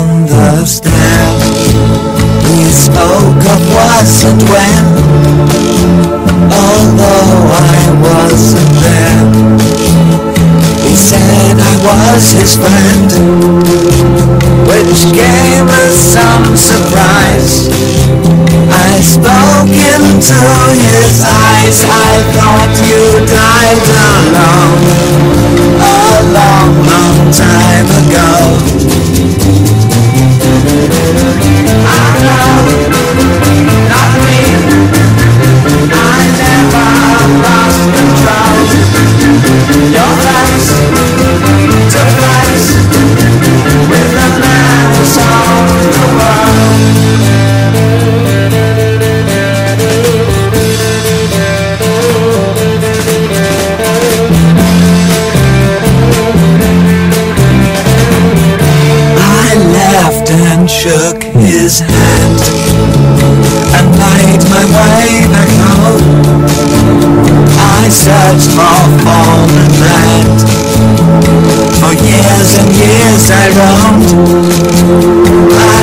on the strand. We spoke of was and when, although I wasn't there. He said I was his friend, which gave us some surprise. I spoke into his eyes. I thought you died alone a long, long time ago. I know, not me. I never lost control. Your flights took place with the man who sold the world. And shook his hand and made my way back home. I searched for foreign land. For years and years I roamed.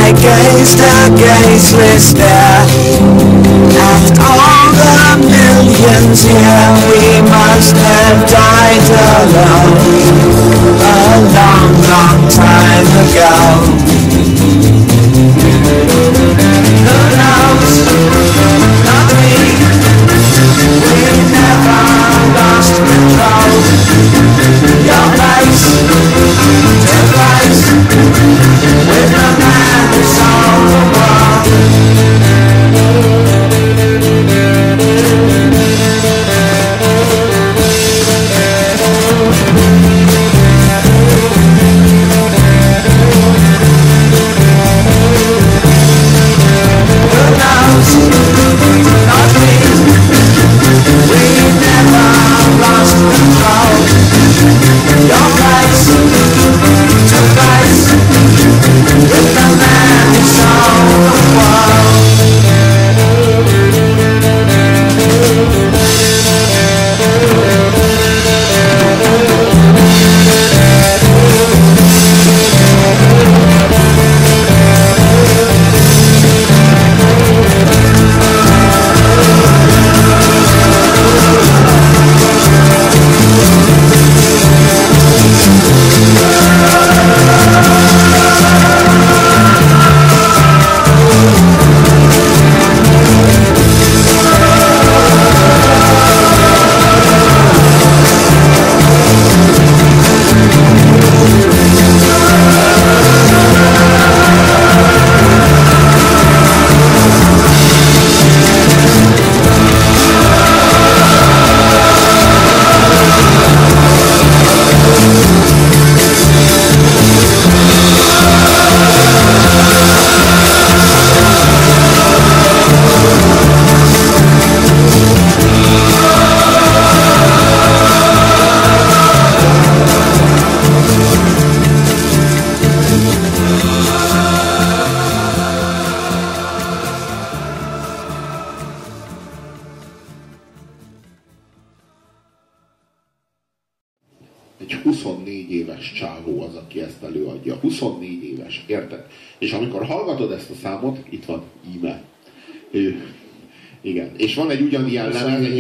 I gazed a gazeless stare at all the millions here. We must have died alone a long, long time ago. Who knows? Not me. We never lost control. Your place to place with the man who sold the world.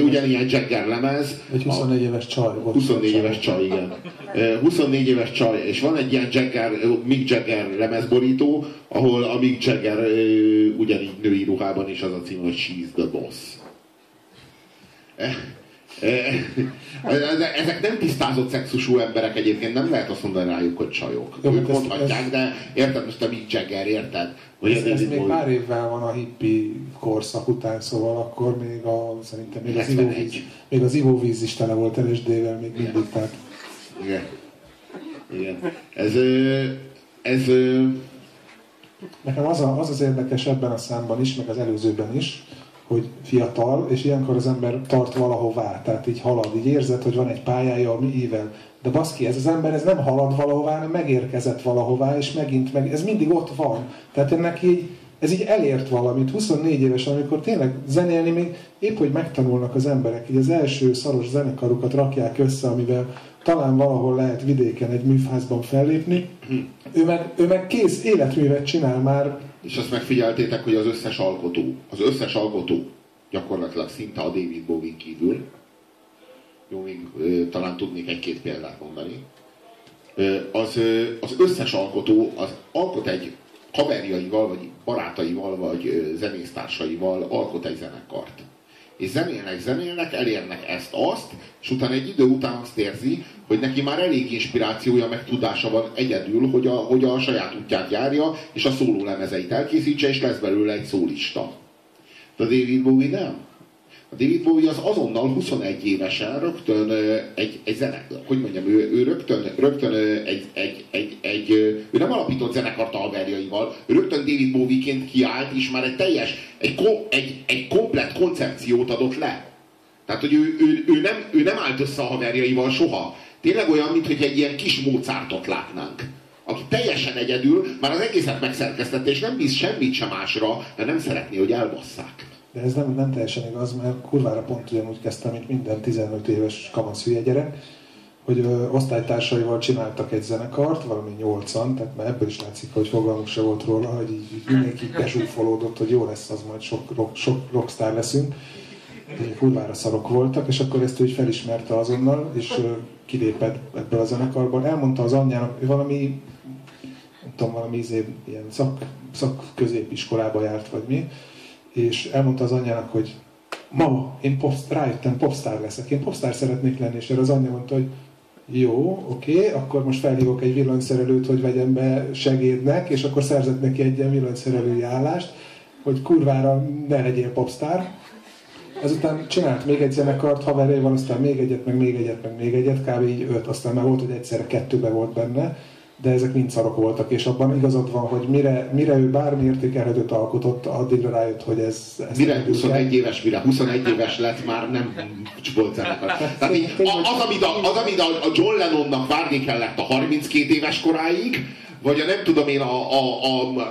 Ugyanilyen Jagger lemez. Egy 24 éves csaj. 24 éves csaj, igen. 24 éves csaj, és van egy ilyen Jagger, Mick Jagger lemezborító, ahol a Mick Jagger ugyanígy női ruhában is az a cím, hogy She's the Boss. Ezek nem tisztázott szexusú emberek egyébként, nem lehet azt mondani rájuk, hogy csajok. Jó, ők mondhatják, de érted most a Mick Jagger, érted? Ez még pár évvel van a hippi korszak után, szóval akkor még a, szerintem még az ivóvíz is tele volt LSD-vel még mindig, tehát... Igen. Igen. Ez... Nekem az az érdekes ebben a számban is, meg az előzőben is, hogy fiatal, és ilyenkor az ember tart valahová, tehát így halad, így érzed, hogy van egy pályája, ami ível. De baszki, ez az ember ez nem halad valahová, hanem megérkezett valahová, és megint, ez mindig ott van. Tehát ennek így, ez így elért valamit, 24 évesen, amikor tényleg zenélni még épp, hogy megtanulnak az emberek, így az első szaros zenekarukat rakják össze, amivel talán valahol lehet vidéken egy műfázban fellépni. Ő meg kész életművet csinál már. És azt megfigyeltétek, hogy az összes alkotó gyakorlatilag szinte a David Bowie kívül, jó, még talán tudnék egy-két példát mondani, az összes alkotó az alkot egy haverjaival, vagy barátaival, vagy zenésztársaival alkot egy zenekart. És zenélnek, elérnek ezt-azt, és utána egy idő után azt érzi, hogy neki már elég inspirációja, meg tudása van egyedül, hogy a saját útját járja, és a szóló lemezeit elkészítse, és lesz belőle egy szólista. De David Bowie nem. A David Bowie az azonnal 21 évesen rögtön egy zenekar, hogy mondjam, ő rögtön ő nem alapított zenekart a haverjaival, ő rögtön David Bowie-ként kiállt, és már egy komplett koncepciót adott le. Tehát, hogy ő nem állt össze a haverjaival soha. Tényleg olyan, mint hogy egy ilyen kis Mozartot látnánk, aki teljesen egyedül már az egészet megszerkesztette, és nem bíz semmit sem másra, mert nem szeretné, hogy elbasszák. De ez nem teljesen igaz, mert kurvára pont ugyanúgy kezdtem, mint minden 15 éves kamasz hülye gyerek, hogy osztálytársaival csináltak egy zenekart, valami 8-an, tehát már ebből is látszik, hogy fogalmuk se volt róla, hogy így mindenki bezsúfolódott, hogy jó lesz az, majd sok rockstar leszünk. Kurvára szarok voltak, és akkor ezt ő így felismerte azonnal, és kilépett ebből a zenekarból. Elmondta az anyjának, hogy valami, nem tudom, ilyen szakközépiskolába járt, vagy mi, és elmondta az anyjának, hogy mama, én rájöttem, popstar leszek, én popstar szeretnék lenni, és erre az anyja mondta, hogy jó, oké, akkor most felhívok egy villanyszerelőt, hogy vegyem be segédnek, és akkor szerzett neki egy ilyen villanyszerelői állást, hogy kurvára ne legyél popstar. Ezután csinált még egy zenekart haverjával, aztán még egyet, meg még egyet, meg még egyet, kb. Így 5, aztán már volt, hogy egyszerre 2-be volt benne, de ezek mind szarok voltak, és abban igazad van, hogy mire ő bármi értékelhetőt alkotott, addigra rájött, hogy ez mire 21 éves lett, már nem volt zenekar. Az, amit a John Lennonnak várni kellett a 32 éves koráig, vagy a nem tudom én, a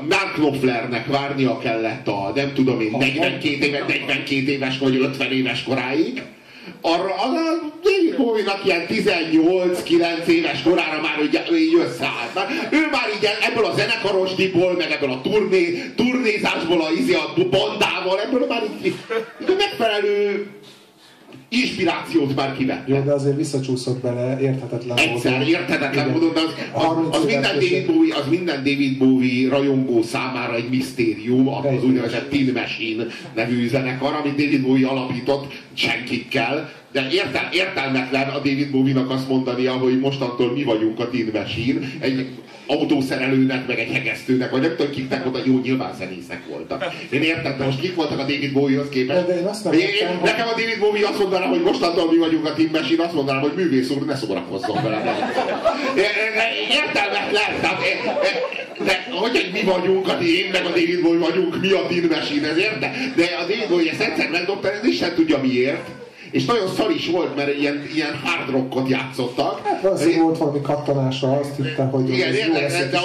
Mark Knopflernek várnia kellett a nem tudom én, 42 éves vagy 50 éves koráig, arra az David Bowie-nak ilyen 18-9 éves korára már így összeállt. Ő már így ebből a zenekarosdiból, meg ebből a turnézásból, a bandával, ebből már így megfelelő inspirációt már kivett. Jó, de azért visszacsúszott bele érthetetlen módon. Az minden David Bowie rajongó számára egy misztérium, az úgynevezett Tin Machine nevű zenekar, amit David Bowie alapított senkikkel, de értelmetlen a David Bowie-nak azt mondania, hogy mostantól mi vagyunk a Tin Machine, egy autószerelőnek, meg egy hegesztőnek, vagy nem tudom, kiknek voltak, jó, nyilván zenészek voltak. Én értem, de most kik voltak a David Bowie-hoz képest? Nekem a David Bowie azt mondaná, hogy mostantól mi vagyunk a Tin Machine, azt mondanám, hogy művész úr, ne szórakozzon velem. Értelmetlen, tehát hogy egy mi vagyunk, én meg a David Bowie vagyunk, mi a Tin Machine, ezért, de a David Bowie ezt egyszer megdobta, ez is sem tudja miért. És nagyon szar is volt, mert ilyen hard rockot játszottak. Hát azért volt valami kattanása, azt hittem, hogy igen, ez jó lesz, de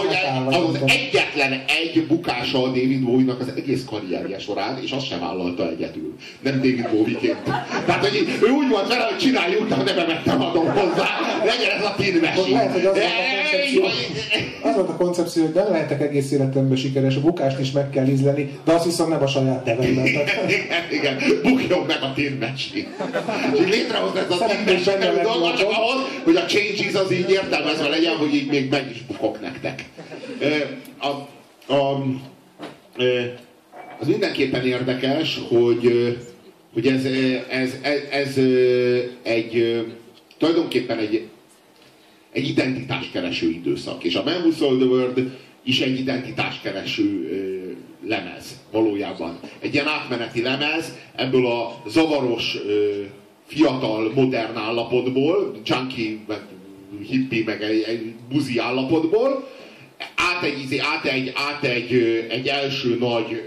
az egyetlen egy bukása a David Bowie-nak az egész karrierje során, és azt sem vállalta egyedül. Nem David Bowie-ként. Tehát, hogy ő úgy volt vele, hogy csináljuk, de ha nevemet nem adom hozzá, legyen ez a Tin Machine. Az volt a koncepció, hogy nem lehetek egész életemben sikeres, a bukást is meg kell ízleni, de azt viszont nem a saját nevemben. Igen, bukjon meg a Tin Machine. És létrehozni ezt a Tin Machine dolgot, csak ahhoz, hogy a Changes az így értelmezve legyen, hogy így még meg is bukok nektek. Az mindenképpen érdekes, hogy ez egy tulajdonképpen egy identitáskereső időszak. És a Man Who Sold the World is egy identitáskereső lemez valójában. Egy ilyen átmeneti lemez ebből a zavaros, fiatal, modern állapotból, junkie, meg hippie, meg egy buzi állapotból, át egy első nagy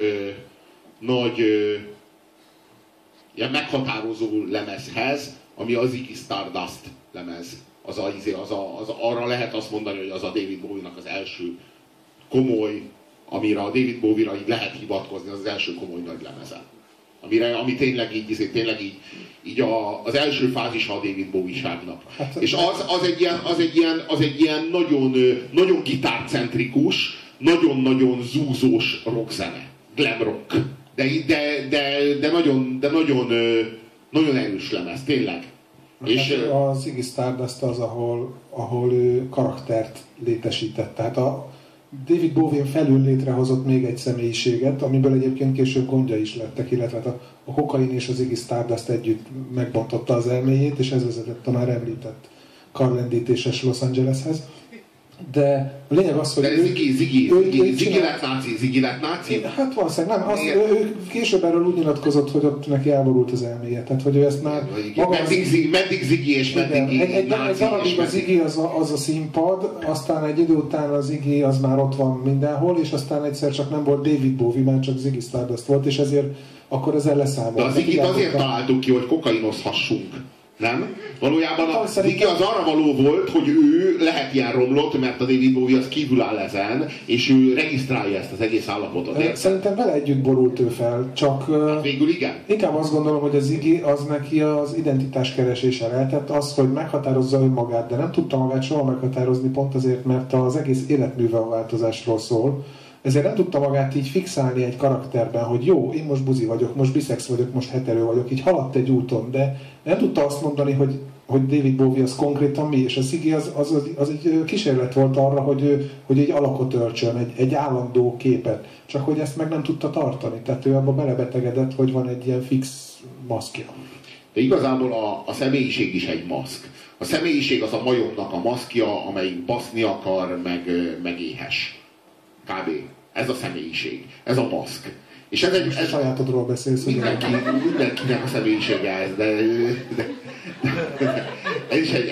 ilyen meghatározó lemezhez, ami a Ziggy Stardust lemez. Arra lehet azt mondani, hogy az a David Bowie-nak az első komoly, amire a David Bowie-ra így lehet hivatkozni, az az első komoly nagy lemeze. Ami tényleg így az első fázisa a David Bowie-ságnak. Hát, és az egy ilyen nagyon, nagyon gitárcentrikus, nagyon-nagyon zúzós rockzene. Glam rock. De nagyon erős lemez, tényleg. És a Ziggy Stardust az, ahol ő karaktert létesített. Tehát a David Bowie felül létrehozott még egy személyiséget, amiből egyébként később gondja is lettek, illetve a kokain és az Ziggy Stardust együtt megbontotta az elméjét, és ez vezetett a már említett karlendítéses Los Angeleshez. De a lényeg az, hogy Ziggy lett náci. Hát valószínűleg nem. Ő később erről úgy nyilatkozott, hogy ott neki elborult az elméje. Tehát, hogy ő ezt már... Meddig Ziggy és meddig náci. A Ziggy az a színpad, aztán egy idő után a Ziggy az már ott van mindenhol, és aztán egyszer csak nem volt David Bowie, már csak Ziggy Stardust volt, és ezért akkor ezzel leszámolt. De a Ziggyt azért találtuk ki, hogy kokainozhassunk. Nem? Valójában a Ziggy az arra való volt, hogy ő lehet ilyen romlott, mert a David Bowie az kívül áll ezen, és ő regisztrálja ezt az egész állapotot. Szerintem vele együtt borult ő fel, csak... Hát végül igen. Inkább azt gondolom, hogy a Ziggy az neki az identitás keresése lehetett, az, hogy meghatározza önmagát, de nem tudta magát soha meghatározni, pont azért, mert az egész életműve a változásról szól. Ezért nem tudta magát így fixálni egy karakterben, hogy jó, én most buzi vagyok, most biszex vagyok, most hetero vagyok, így haladt egy úton, de nem tudta azt mondani, hogy David Bowie az konkrétan mi, és a Ziggy az egy kísérlet volt arra, hogy egy alakot öltsön, egy állandó képet, csak hogy ezt meg nem tudta tartani, tehát ő abba belebetegedett, hogy van egy ilyen fix maszkja. De igazából a személyiség is egy maszk. A személyiség az a majomnak a maszkja, amelyik baszni akar, meg éhes. Kb. Ez a személyiség. Ez a maszk. És ez egy... sajátodról beszélsz. Mindenkinek a személyisége ez, de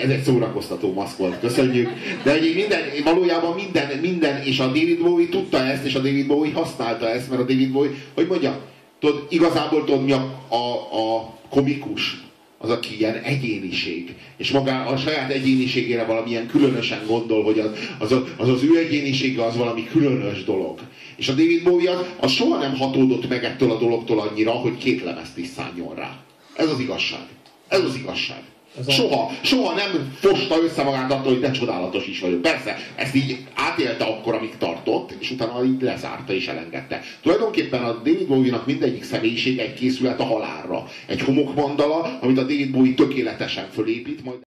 ez egy szórakoztató maszk volt. Köszönjük. De valójában minden, és a David Bowie tudta ezt, és a David Bowie használta ezt, mert a David Bowie, hogy mondja, igazából mi a komikus? Az, aki ilyen egyéniség. És maga a saját egyéniségére valamilyen különösen gondol, hogy az ő egyénisége az valami különös dolog. És a David Bowie az soha nem hatódott meg ettől a dologtól annyira, hogy két lemezt is szálljon rá. Ez az igazság. Ez az igazság. Soha nem fosta össze magát attól, hogy de csodálatos is vagyok. Persze, ezt így átélte akkor, amíg tartott, és utána így lezárta és elengedte. Tulajdonképpen a David Bowie-nak mindegyik személyisége egy készület a halálra. Egy homokmandala, amit a David Bowie tökéletesen fölépít, majd